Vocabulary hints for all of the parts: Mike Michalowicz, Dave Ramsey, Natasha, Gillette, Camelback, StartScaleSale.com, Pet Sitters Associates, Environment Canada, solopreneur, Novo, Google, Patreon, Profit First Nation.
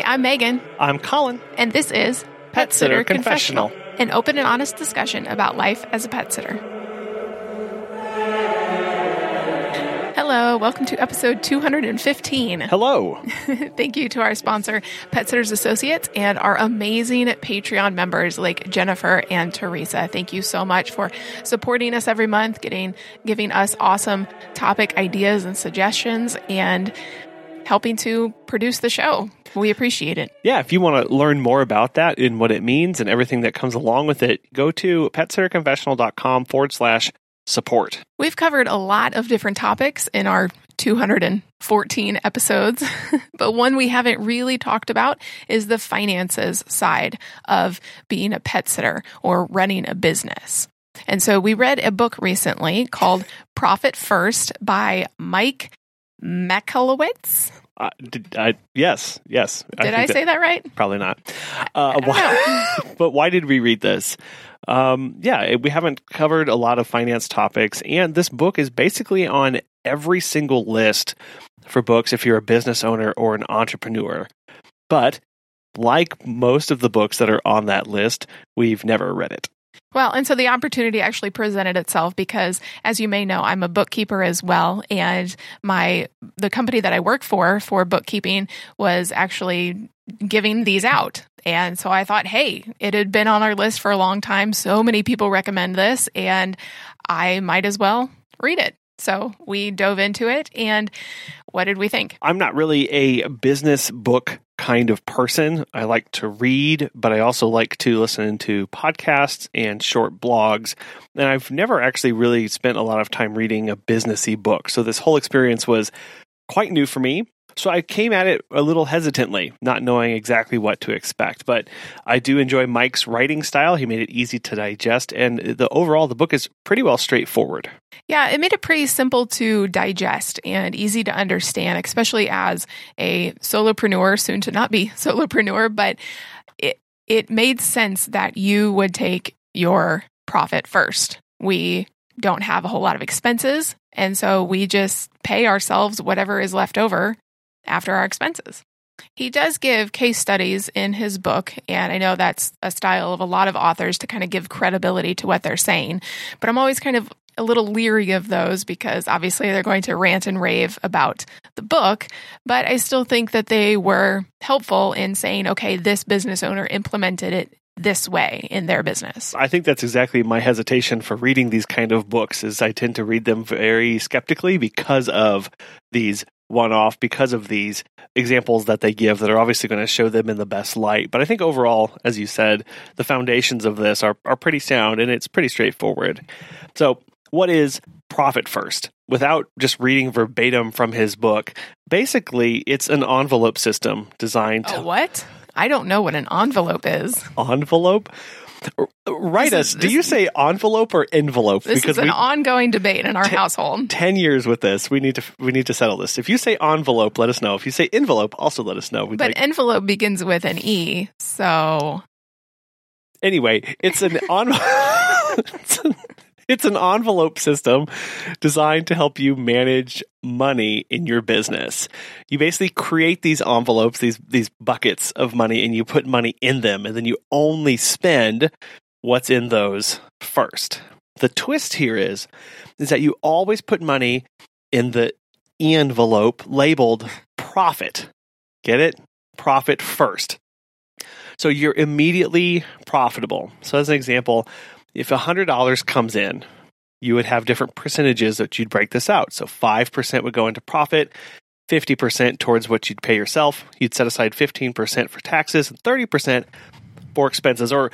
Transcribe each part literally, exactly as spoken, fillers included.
Hi, I'm Megan. I'm Colin. And this is Pet, Pet Sitter, Sitter Confessional, Confessional, an open and honest discussion about life as a pet sitter. Hello, welcome to episode two hundred fifteen. Hello. Thank you to our sponsor, Pet Sitters Associates, and our amazing Patreon members like Jennifer and Teresa. Thank you so much for supporting us every month, getting giving us awesome topic ideas and suggestions, and helping to produce the show. We appreciate it. Yeah, if you want to learn more about that and what it means and everything that comes along with it, go to petsitterconfessional.com forward slash support. We've covered a lot of different topics in our two hundred fourteen episodes, but one we haven't really talked about is the finances side of being a pet sitter or running a business. And so we read a book recently called Profit First by Mike Michalowicz. Uh, did I, yes, yes. Did I, I say that, that right? Probably not. Uh, why, but why did we read this? Um, yeah, we haven't covered a lot of finance topics, and this book is basically on every single list for books if you're a business owner or an entrepreneur. But like most of the books that are on that list, we've never read it. Well, and so the opportunity actually presented itself because, as you may know, I'm a bookkeeper as well, and my the company that I work for for bookkeeping was actually giving these out. And so I thought, hey, it had been on our list for a long time. So many people recommend this, and I might as well read it. So we dove into it, and what did we think? I'm not really a business book kind of person. I like to read, but I also like to listen to podcasts and short blogs. And I've never actually really spent a lot of time reading a businessy book. So this whole experience was quite new for me. So I came at it a little hesitantly, not knowing exactly what to expect. But I do enjoy Mike's writing style. He made it easy to digest. And the overall, the book is pretty well straightforward. Yeah, it made it pretty simple to digest and easy to understand, especially as a solopreneur, soon to not be solopreneur. But it, it made sense that you would take your profit first. We don't have a whole lot of expenses, and so we just pay ourselves whatever is left over after our expenses. He does give case studies in his book, and I know that's a style of a lot of authors to kind of give credibility to what they're saying, but I'm always kind of a little leery of those because obviously they're going to rant and rave about the book, but I still think that they were helpful in saying, okay, this business owner implemented it this way in their business. I think that's exactly my hesitation for reading these kind of books, is I tend to read them very skeptically because of these one-off, because of these examples that they give that are obviously going to show them in the best light. But I think overall, as you said, the foundations of this are, are pretty sound, and it's pretty straightforward. So what is Profit First? Without just reading verbatim from his book, basically it's an envelope system designed to... A what? I don't know what an envelope is. Envelope? Write us. Do you say envelope or envelope? This is an ongoing debate in our household. Ten years with this. We need to we need to settle this. If you say envelope, let us know. If you say envelope, also let us know. But envelope begins with an E, so... Anyway, it's an envelope... It's an envelope system designed to help you manage money in your business. You basically create these envelopes, these these buckets of money, and you put money in them, and then you only spend what's in those first. The twist here is, is that you always put money in the envelope labeled profit. Get it? Profit first. So you're immediately profitable. So as an example, if one hundred dollars comes in, you would have different percentages that you'd break this out. So five percent would go into profit, fifty percent towards what you'd pay yourself. You'd set aside fifteen percent for taxes and thirty percent for expenses, or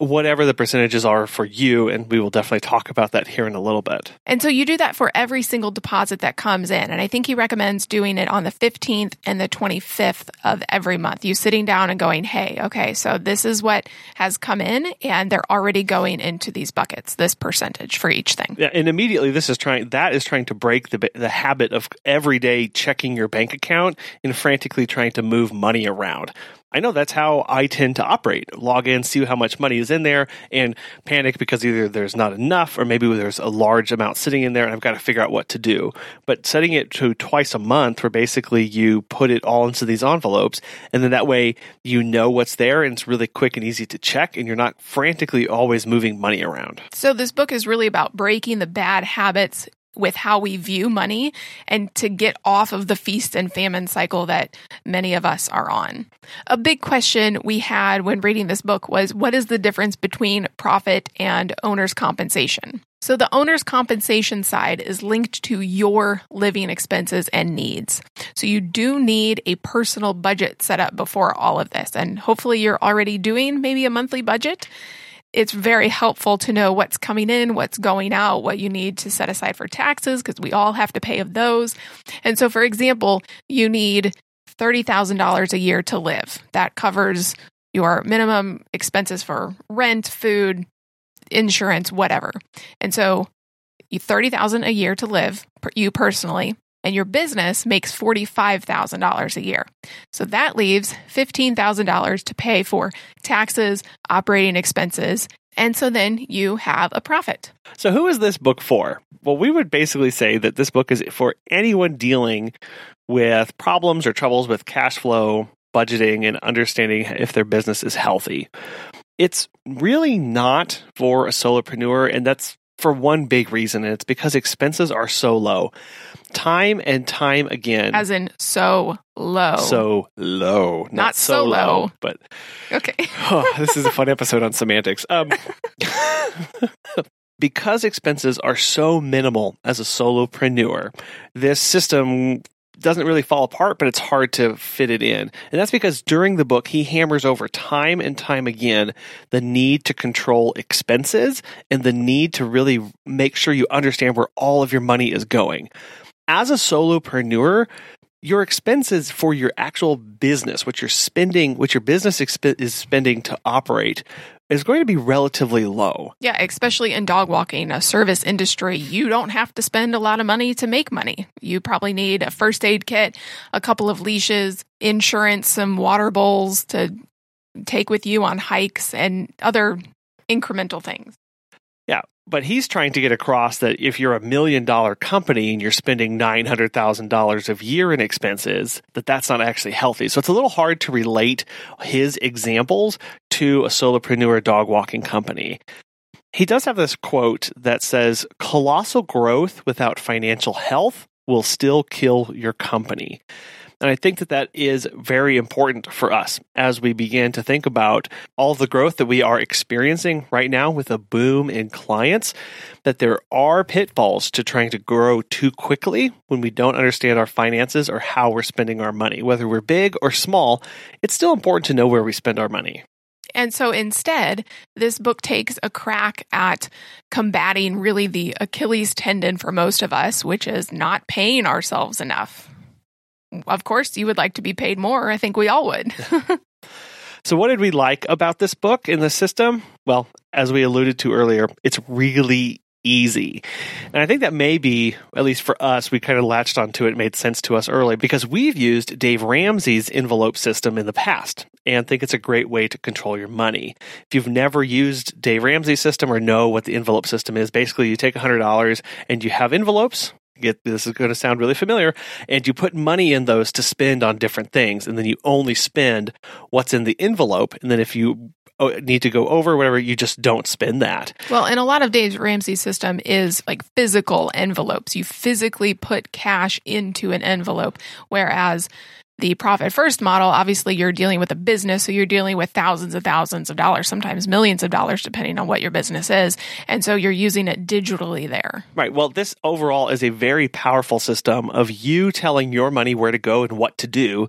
whatever the percentages are for you. And we will definitely talk about that here in a little bit. And so you do that for every single deposit that comes in. And I think he recommends doing it on the fifteenth and the twenty-fifth of every month. You sitting down and going, hey, okay, so this is what has come in, and they're already going into these buckets, this percentage for each thing. Yeah, and immediately this is trying, that is trying to break the, the habit of every day checking your bank account and frantically trying to move money around. I know that's how I tend to operate. Log in, see how much money is in there and panic because either there's not enough or maybe there's a large amount sitting in there and I've got to figure out what to do. But setting it to twice a month where basically you put it all into these envelopes and then that way you know what's there and it's really quick and easy to check and you're not frantically always moving money around. So this book is really about breaking the bad habits with how we view money and to get off of the feast and famine cycle that many of us are on. A big question we had when reading this book was, what is the difference between profit and owner's compensation? So the owner's compensation side is linked to your living expenses and needs. So you do need a personal budget set up before all of this. And hopefully you're already doing maybe a monthly budget. It's very helpful to know what's coming in, what's going out, what you need to set aside for taxes, because we all have to pay of those. And so, for example, you need thirty thousand dollars a year to live. That covers your minimum expenses for rent, food, insurance, whatever. And so you thirty thousand dollars a year to live, you personally, and your business makes forty-five thousand dollars a year. So that leaves fifteen thousand dollars to pay for taxes, operating expenses, and so then you have a profit. So who is this book for? Well, we would basically say that this book is for anyone dealing with problems or troubles with cash flow, budgeting, and understanding if their business is healthy. It's really not for a solopreneur, and that's for one big reason, and it's because expenses are so low. Time and time again. As in so low. So low. Not, not so low. low. But okay. Oh, this is a fun episode on semantics. Um, because expenses are so minimal as a solopreneur, this system doesn't really fall apart, but it's hard to fit it in. And that's because during the book, he hammers over time and time again the need to control expenses and the need to really make sure you understand where all of your money is going. As a solopreneur, your expenses for your actual business, what you're spending, what your business exp- is spending to operate, is going to be relatively low. Yeah, especially in dog walking, a service industry, you don't have to spend a lot of money to make money. You probably need a first aid kit, a couple of leashes, insurance, some water bowls to take with you on hikes, and other incremental things. Yeah. But he's trying to get across that if you're a million-dollar company and you're spending nine hundred thousand dollars a year in expenses, that that's not actually healthy. So it's a little hard to relate his examples to a solopreneur dog-walking company. He does have this quote that says, "Colossal growth without financial health will still kill your company." And I think that that is very important for us as we begin to think about all the growth that we are experiencing right now with a boom in clients, that there are pitfalls to trying to grow too quickly when we don't understand our finances or how we're spending our money. Whether we're big or small, it's still important to know where we spend our money. And so instead, this book takes a crack at combating really the Achilles tendon for most of us, which is not paying ourselves enough. Of course, you would like to be paid more. I think we all would. So what did we like about this book in the system? Well, as we alluded to earlier, it's really easy. And I think that maybe, at least for us, we kind of latched onto it. It made sense to us early because we've used Dave Ramsey's envelope system in the past and think it's a great way to control your money. If you've never used Dave Ramsey's system or know what the envelope system is, basically you take one hundred dollars and you have envelopes. Get, this is going to sound really familiar, and you put money in those to spend on different things, and then you only spend what's in the envelope, and then if you need to go over whatever, you just don't spend that. Well, and a lot of Dave Ramsey's system is like physical envelopes. You physically put cash into an envelope, whereas the Profit First model, obviously you're dealing with a business, so you're dealing with thousands and thousands of dollars, sometimes millions of dollars, depending on what your business is. And so you're using it digitally there. Right. Well, this overall is a very powerful system of you telling your money where to go and what to do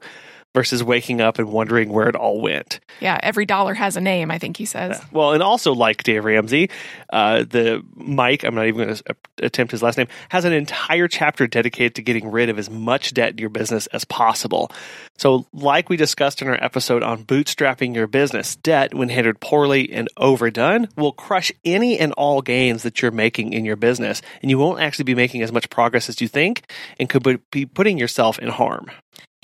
versus waking up and wondering where it all went. Yeah, every dollar has a name, I think he says. Yeah. Well, and also like Dave Ramsey, uh, the Mike, I'm not even going to attempt his last name, has an entire chapter dedicated to getting rid of as much debt in your business as possible. So like we discussed in our episode on bootstrapping your business, debt, when handled poorly and overdone, will crush any and all gains that you're making in your business, and you won't actually be making as much progress as you think and could be putting yourself in harm.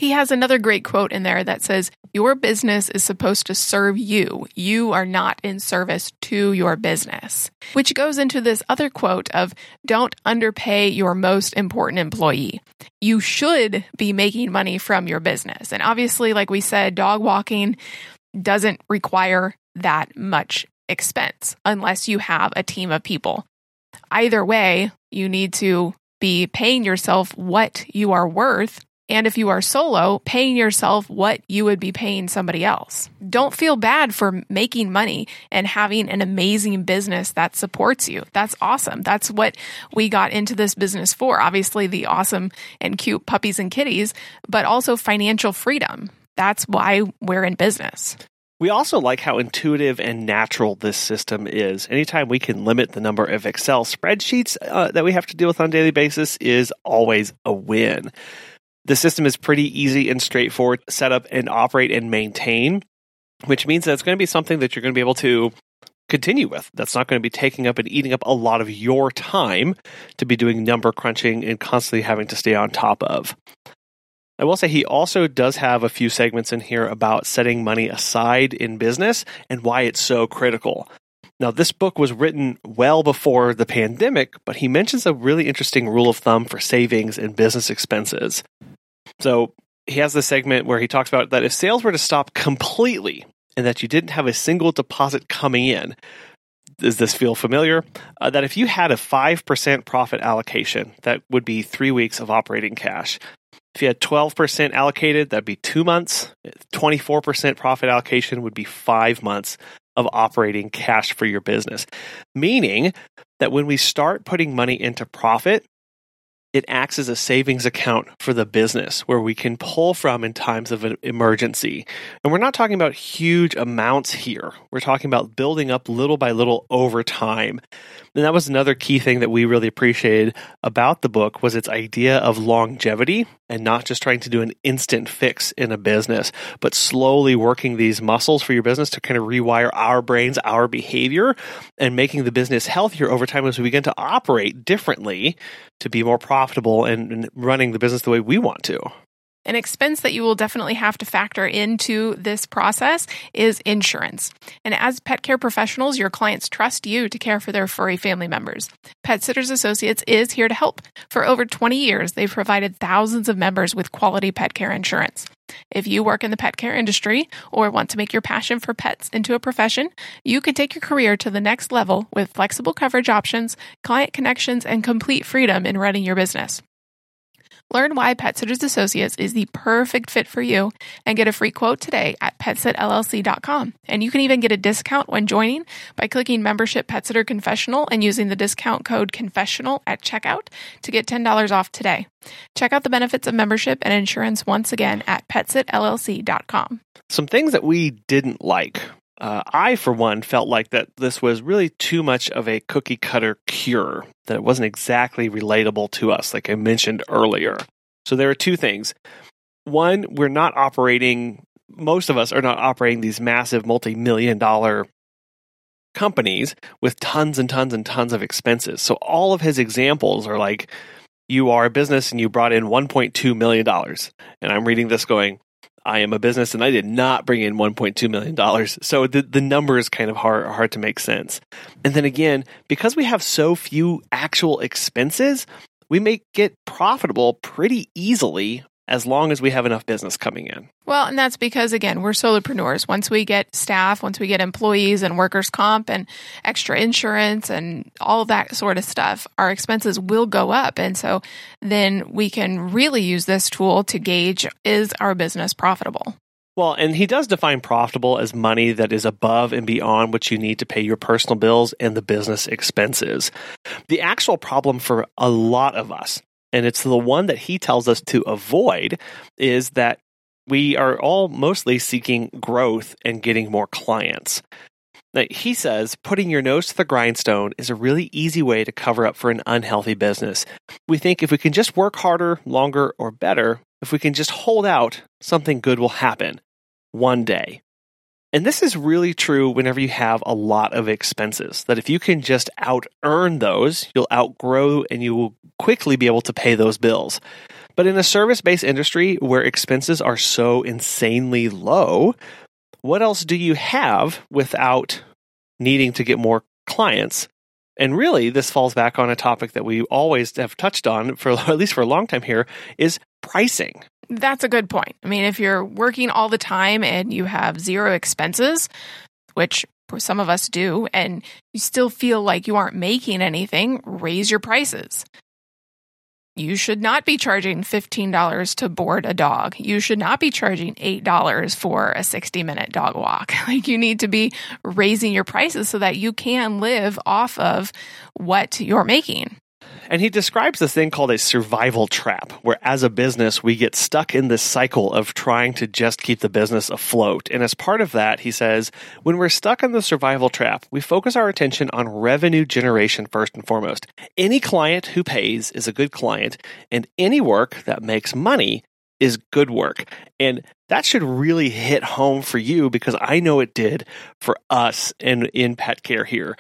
He has another great quote in there that says, your business is supposed to serve you. You are not in service to your business, which goes into this other quote of don't underpay your most important employee. You should be making money from your business. And obviously, like we said, dog walking doesn't require that much expense unless you have a team of people. Either way, you need to be paying yourself what you are worth. And if you are solo, paying yourself what you would be paying somebody else. Don't feel bad for making money and having an amazing business that supports you. That's awesome. That's what we got into this business for. Obviously, the awesome and cute puppies and kitties, but also financial freedom. That's why we're in business. We also like how intuitive and natural this system is. Anytime we can limit the number of Excel spreadsheets uh, that we have to deal with on a daily basis is always a win. The system is pretty easy and straightforward to set up and operate and maintain, which means that it's going to be something that you're going to be able to continue with. That's not going to be taking up and eating up a lot of your time to be doing number crunching and constantly having to stay on top of. I will say he also does have a few segments in here about setting money aside in business and why it's so critical. Now, this book was written well before the pandemic, but he mentions a really interesting rule of thumb for savings and business expenses. So he has this segment where he talks about that if sales were to stop completely and that you didn't have a single deposit coming in, does this feel familiar? Uh, that if you had a five percent profit allocation, that would be three weeks of operating cash. If you had twelve percent allocated, that'd be two months. twenty-four percent profit allocation would be five months. Of operating cash for your business, meaning that when we start putting money into profit, it acts as a savings account for the business where we can pull from in times of an emergency. And we're not talking about huge amounts here. We're talking about building up little by little over time. And that was another key thing that we really appreciated about the book was its idea of longevity and not just trying to do an instant fix in a business, but slowly working these muscles for your business to kind of rewire our brains, our behavior, and making the business healthier over time as we begin to operate differently to be more profitable. profitable and running the business the way we want to. An expense that you will definitely have to factor into this process is insurance. And as pet care professionals, your clients trust you to care for their furry family members. Pet Sitters Associates is here to help. For over twenty years, they've provided thousands of members with quality pet care insurance. If you work in the pet care industry or want to make your passion for pets into a profession, you can take your career to the next level with flexible coverage options, client connections, and complete freedom in running your business. Learn why Pet Sitters Associates is the perfect fit for you and get a free quote today at pet sit l l c dot com. And you can even get a discount when joining by clicking Membership Pet Sitter Confessional and using the discount code CONFESSIONAL at checkout to get ten dollars off today. Check out the benefits of membership and insurance once again at pet sit l l c dot com. Some things that we didn't like. Uh, I, for one, felt like that this was really too much of a cookie-cutter cure, that it wasn't exactly relatable to us, like I mentioned earlier. So there are two things. One, we're not operating, most of us are not operating these massive multi-million dollar companies with tons and tons and tons of expenses. So all of his examples are like, you are a business and you brought in one point two million dollars. And I'm reading this going, I am a business and I did not bring in one point two million dollars. So the, the number is kind of hard, hard to make sense. And then again, because we have so few actual expenses, we may get profitable pretty easily as long as we have enough business coming in. Well, and that's because, again, we're solopreneurs. Once we get staff, once we get employees and workers' comp and extra insurance and all that sort of stuff, our expenses will go up. And so then we can really use this tool to gauge, is our business profitable? Well, and he does define profitable as money that is above and beyond what you need to pay your personal bills and the business expenses. The actual problem for a lot of us, and it's the one that he tells us to avoid, is that we are all mostly seeking growth and getting more clients. Now, he says, putting your nose to the grindstone is a really easy way to cover up for an unhealthy business. We think if we can just work harder, longer, or better, if we can just hold out, something good will happen one day. And this is really true whenever you have a lot of expenses, that if you can just out-earn those, you'll outgrow and you will quickly be able to pay those bills. But in a service-based industry where expenses are so insanely low, what else do you have without needing to get more clients? And really, this falls back on a topic that we always have touched on, for at least for a long time here, is pricing. That's a good point. I mean, if you're working all the time and you have zero expenses, which some of us do, and you still feel like you aren't making anything, raise your prices. You should not be charging fifteen dollars to board a dog. You should not be charging eight dollars for a sixty-minute dog walk. Like, you need to be raising your prices so that you can live off of what you're making. And he describes this thing called a survival trap, where as a business, we get stuck in this cycle of trying to just keep the business afloat. And as part of that, he says, when we're stuck in the survival trap, we focus our attention on revenue generation first and foremost. Any client who pays is a good client, and any work that makes money is good work. And that should really hit home for you, because I know it did for us in, in pet care here.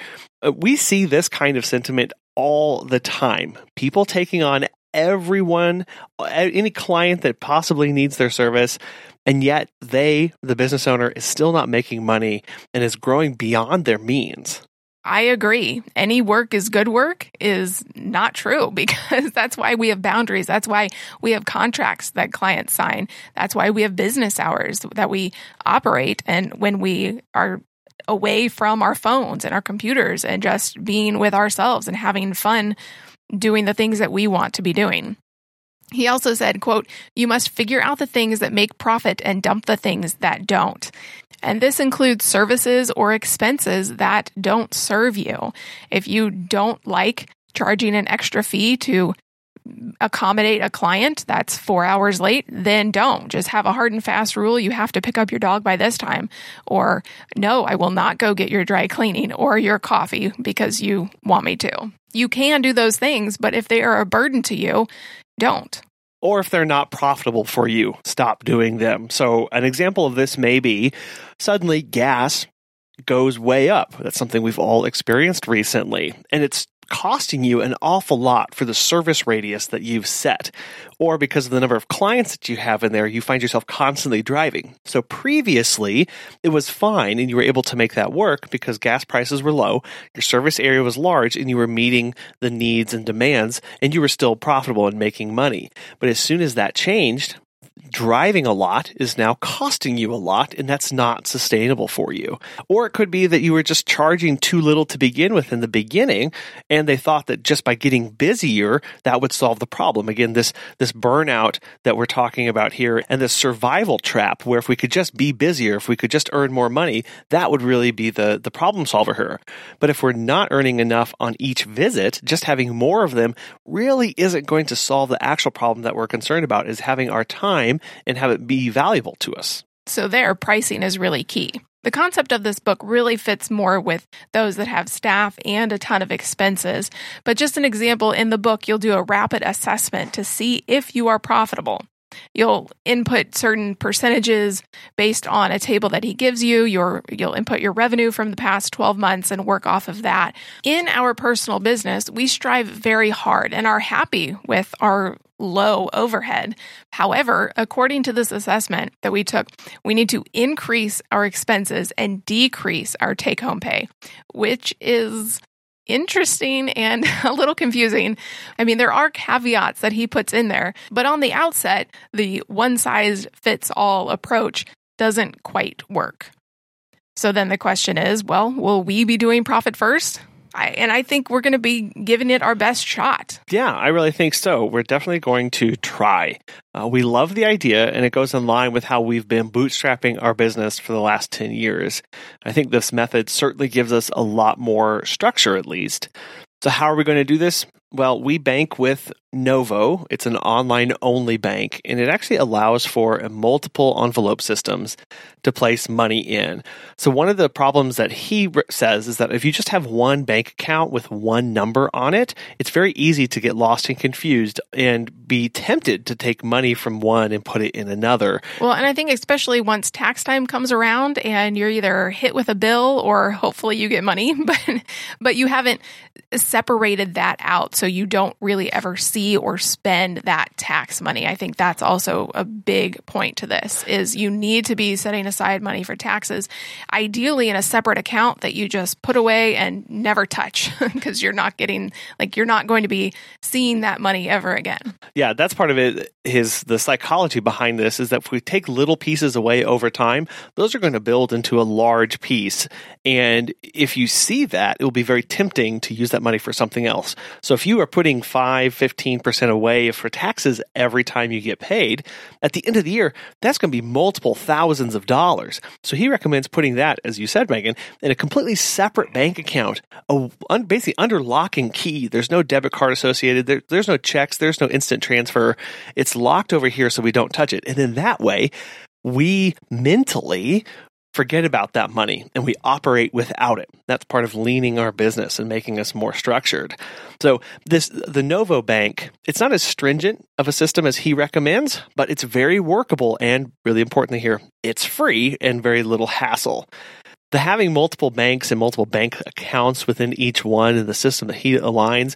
We see this kind of sentiment all the time. People taking on everyone, any client that possibly needs their service, and yet they, the business owner, is still not making money and is growing beyond their means. I agree. Any work is good work is not true, because that's why we have boundaries. That's why we have contracts that clients sign. That's why we have business hours that we operate. And when we are away from our phones and our computers and just being with ourselves and having fun doing the things that we want to be doing. He also said, quote, "You must figure out the things that make profit and dump the things that don't." And this includes services or expenses that don't serve you. If you don't like charging an extra fee to accommodate a client that's four hours late, then don't. Just have a hard and fast rule. You have to pick up your dog by this time. Or no, I will not go get your dry cleaning or your coffee because you want me to. You can do those things, but if they are a burden to you, don't. Or if they're not profitable for you, stop doing them. So an example of this may be suddenly gas goes way up. That's something we've all experienced recently. And it's costing you an awful lot for the service radius that you've set, or because of the number of clients that you have in there, you find yourself constantly driving. So previously, it was fine and you were able to make that work because gas prices were low, your service area was large, and you were meeting the needs and demands, and you were still profitable and making money. But as soon as that changed, driving a lot is now costing you a lot, and that's not sustainable for you. Or it could be that you were just charging too little to begin with in the beginning, and they thought that just by getting busier, that would solve the problem. Again, this this burnout that we're talking about here, and this survival trap where if we could just be busier, if we could just earn more money, that would really be the, the problem solver here. But if we're not earning enough on each visit, just having more of them really isn't going to solve the actual problem that we're concerned about, is having our time and have it be valuable to us. So there, pricing is really key. The concept of this book really fits more with those that have staff and a ton of expenses. But just an example, in the book, you'll do a rapid assessment to see if you are profitable. You'll input certain percentages based on a table that he gives you. Your, you'll input your revenue from the past twelve months and work off of that. In our personal business, we strive very hard and are happy with our low overhead. However, according to this assessment that we took, we need to increase our expenses and decrease our take-home pay, which is interesting and a little confusing. I mean, there are caveats that he puts in there, but on the outset, the one-size-fits-all approach doesn't quite work. So then the question is, well, will we be doing profit first? I, and I think we're going to be giving it our best shot. Yeah, I really think so. We're definitely going to try. Uh, we love the idea, and it goes in line with how we've been bootstrapping our business for the last ten years. I think this method certainly gives us a lot more structure, at least. So how are we going to do this? Well, we bank with Novo. It's an online-only bank, and it actually allows for multiple envelope systems to place money in. So one of the problems that he says is that if you just have one bank account with one number on it, it's very easy to get lost and confused and be tempted to take money from one and put it in another. Well, and I think especially once tax time comes around and you're either hit with a bill or hopefully you get money, but, but you haven't separated that out. so you don't really ever see or spend that tax money. I think that's also a big point to this, is you need to be setting aside money for taxes, ideally in a separate account that you just put away and never touch, because you're not getting, like, you're not going to be seeing that money ever again. Yeah, that's part of it. Is the psychology behind this is that if we take little pieces away over time, those are going to build into a large piece. And if you see that, it will be very tempting to use that money for something else. So if you are putting five, fifteen percent away for taxes every time you get paid, at the end of the year, that's going to be multiple thousands of dollars. So he recommends putting that, as you said, Megan, in a completely separate bank account, a un- basically under lock and key. There's no debit card associated. There, there's no checks. There's no instant transfer. It's locked over here so we don't touch it. And in that way, we mentally forget about that money and we operate without it. That's part of leaning our business and making us more structured. So this, the Novo Bank, it's not as stringent of a system as he recommends, but it's very workable and, really importantly here, it's free and very little hassle. The having multiple banks and multiple bank accounts within each one and the system that he aligns,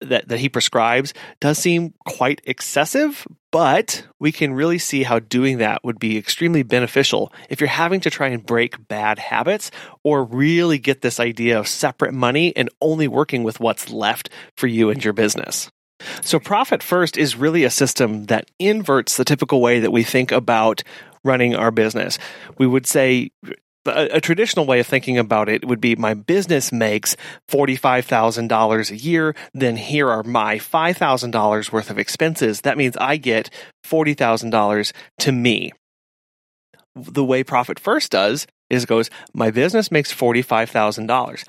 that, that he prescribes, does seem quite excessive, but we can really see how doing that would be extremely beneficial if you're having to try and break bad habits or really get this idea of separate money and only working with what's left for you and your business. So Profit First is really a system that inverts the typical way that we think about running our business. We would say, A, a traditional way of thinking about it would be, my business makes forty-five thousand dollars a year, then here are my five thousand dollars worth of expenses. That means I get forty thousand dollars to me. The way Profit First does is goes, my business makes forty-five thousand dollars.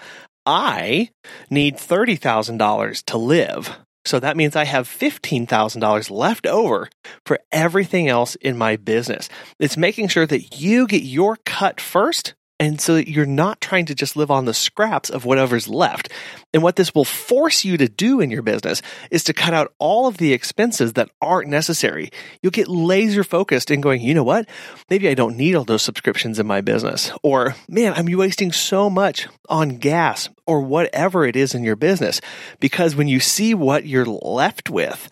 I need thirty thousand dollars to live. So that means I have fifteen thousand dollars left over for everything else in my business. It's making sure that you get your cut first, and so that you're not trying to just live on the scraps of whatever's left. And what this will force you to do in your business is to cut out all of the expenses that aren't necessary. You'll get laser focused in going, you know what? Maybe I don't need all those subscriptions in my business. Or, man, I'm wasting so much on gas or whatever it is in your business. Because when you see what you're left with,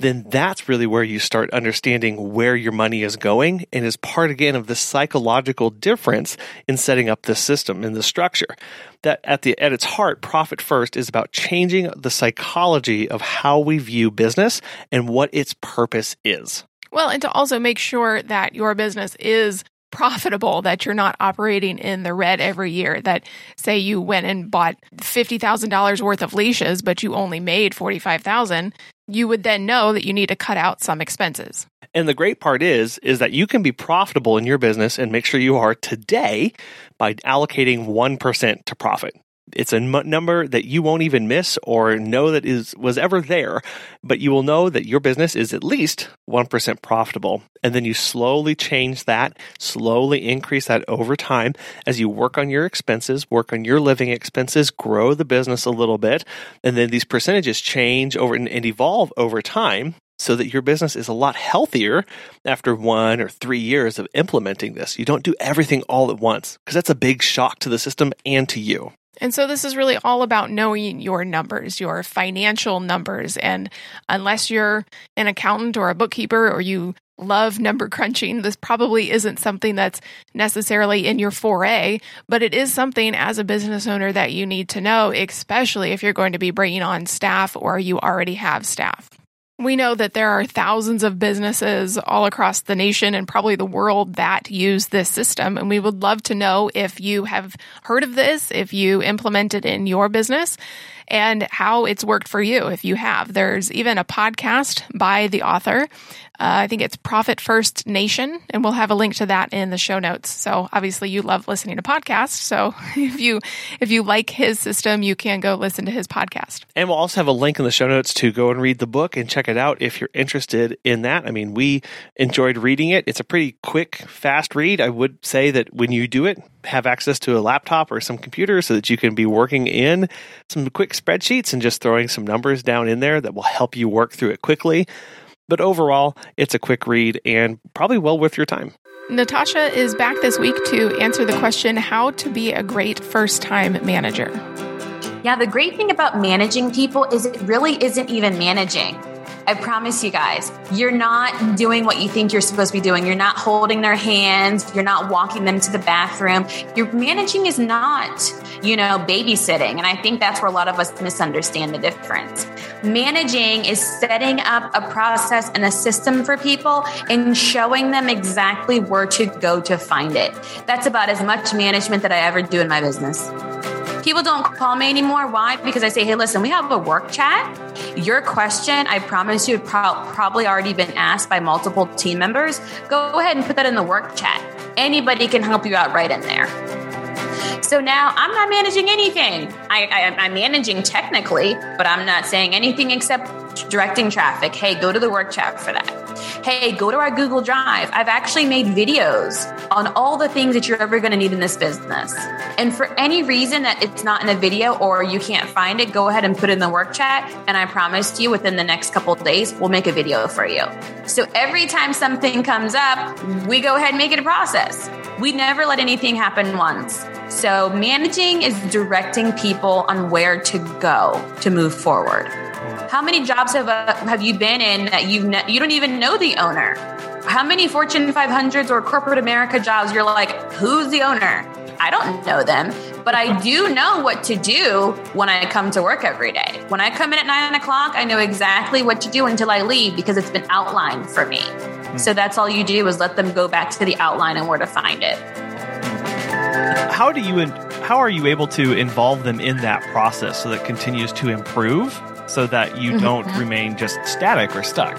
then that's really where you start understanding where your money is going, and is part, again, of the psychological difference in setting up this system and the structure. That at the at its heart, Profit First is about changing the psychology of how we view business and what its purpose is. Well, and to also make sure that your business is profitable, that you're not operating in the red every year, that say you went and bought fifty thousand dollars worth of leashes, but you only made forty-five thousand dollars, you would then know that you need to cut out some expenses. And the great part is, is that you can be profitable in your business and make sure you are today by allocating one percent to profit. It's a m- number that you won't even miss or know that is was ever there, but you will know that your business is at least one percent profitable. And then you slowly change that, slowly increase that over time as you work on your expenses, work on your living expenses, grow the business a little bit, and then these percentages change over and, and evolve over time, so that your business is a lot healthier after one or three years of implementing this. You don't do everything all at once, because that's a big shock to the system and to you. And so this is really all about knowing your numbers, your financial numbers. And unless you're an accountant or a bookkeeper, or you love number crunching, this probably isn't something that's necessarily in your foray, but it is something as a business owner that you need to know, especially if you're going to be bringing on staff or you already have staff. We know that there are thousands of businesses all across the nation and probably the world that use this system. And we would love to know if you have heard of this, if you implement it in your business, and how it's worked for you if you have. There's even a podcast by the author. Uh, I think it's Profit First Nation, and we'll have a link to that in the show notes. So obviously you love listening to podcasts. So if you if you like his system, you can go listen to his podcast. And we'll also have a link in the show notes to go and read the book and check it out if you're interested in that. I mean, we enjoyed reading it. It's a pretty quick, fast read. I would say that when you do it, have access to a laptop or some computer so that you can be working in some quick spreadsheets and just throwing some numbers down in there that will help you work through it quickly. But overall, it's a quick read and probably well worth your time. Natasha is back this week to answer the question, how to be a great first-time manager. Yeah, the great thing about managing people is it really isn't even managing. I promise you guys, you're not doing what you think you're supposed to be doing. You're not holding their hands. You're not walking them to the bathroom. Your managing is not, you know, babysitting. And I think that's where a lot of us misunderstand the difference. Managing is setting up a process and a system for people and showing them exactly where to go to find it. That's about as much management that I ever do in my business. People don't call me anymore. Why? Because I say, hey, listen, we have a work chat. Your question, I promise you, had pro- probably already been asked by multiple team members. Go ahead and put that in the work chat. Anybody can help you out right in there. So now I'm not managing anything. I, I, I'm managing technically, but I'm not saying anything except directing traffic. Hey, go to the work chat for that. Hey, go to our Google Drive. I've actually made videos on all the things that you're ever going to need in this business. And for any reason that it's not in a video or you can't find it, go ahead and put it in the work chat. And I promise you within the next couple of days, we'll make a video for you. So every time something comes up, we go ahead and make it a process. We never let anything happen once. So managing is directing people on where to go to move forward. How many jobs have uh, have you been in that you've ne- you don't even know the owner? How many Fortune five hundreds or corporate America jobs you're like, who's the owner? I don't know them, but I do know what to do when I come to work every day. When I come in at nine o'clock, I know exactly what to do until I leave because it's been outlined for me. So that's all you do is let them go back to the outline and where to find it. How do you how are you able to involve them in that process so that it continues to improve? So that you don't remain just static or stuck.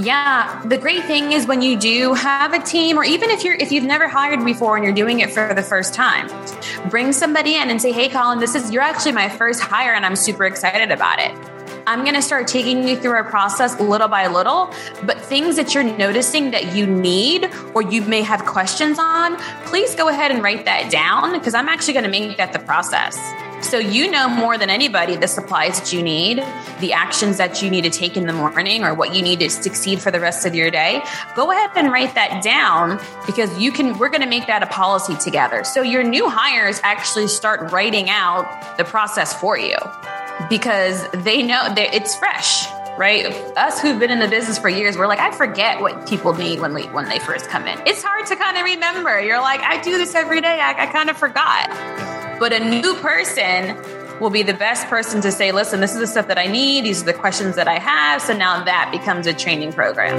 Yeah. The great thing is when you do have a team, or even if you're, if you've never hired before and you're doing it for the first time, bring somebody in and say, hey, Colin, this is, you're actually my first hire and I'm super excited about it. I'm going to start taking you through our process little by little, but things that you're noticing that you need or you may have questions on, please go ahead and write that down because I'm actually going to make that the process. So you know more than anybody the supplies that you need, the actions that you need to take in the morning or what you need to succeed for the rest of your day. Go ahead and write that down because you can. We're going to make that a policy together. So your new hires actually start writing out the process for you because they know that it's fresh. Right? Us who've been in the business for years, we're like, I forget what people need when we when they first come in. It's hard to kind of remember. You're like, I do this every day. I, I kind of forgot. But a new person will be the best person to say, listen, this is the stuff that I need. These are the questions that I have. So now that becomes a training program.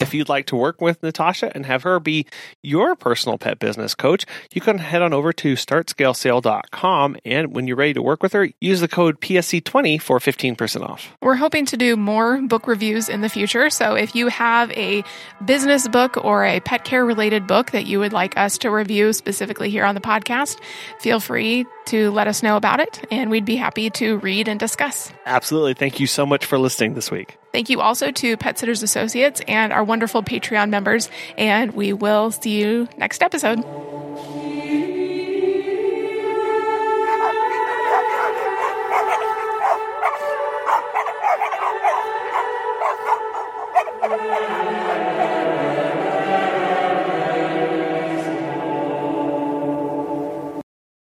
If you'd like to work with Natasha and have her be your personal pet business coach, you can head on over to start scale sale dot com. And when you're ready to work with her, use the code P S C twenty for fifteen percent off. We're hoping to do more book reviews in the future. So if you have a business book or a pet care related book that you would like us to review specifically here on the podcast, feel free to let us know about it. And we'd be happy to read and discuss. Absolutely. Thank you so much for listening this week. Thank you also to Pet Sitters Associates and our wonderful Patreon members, and we will see you next episode.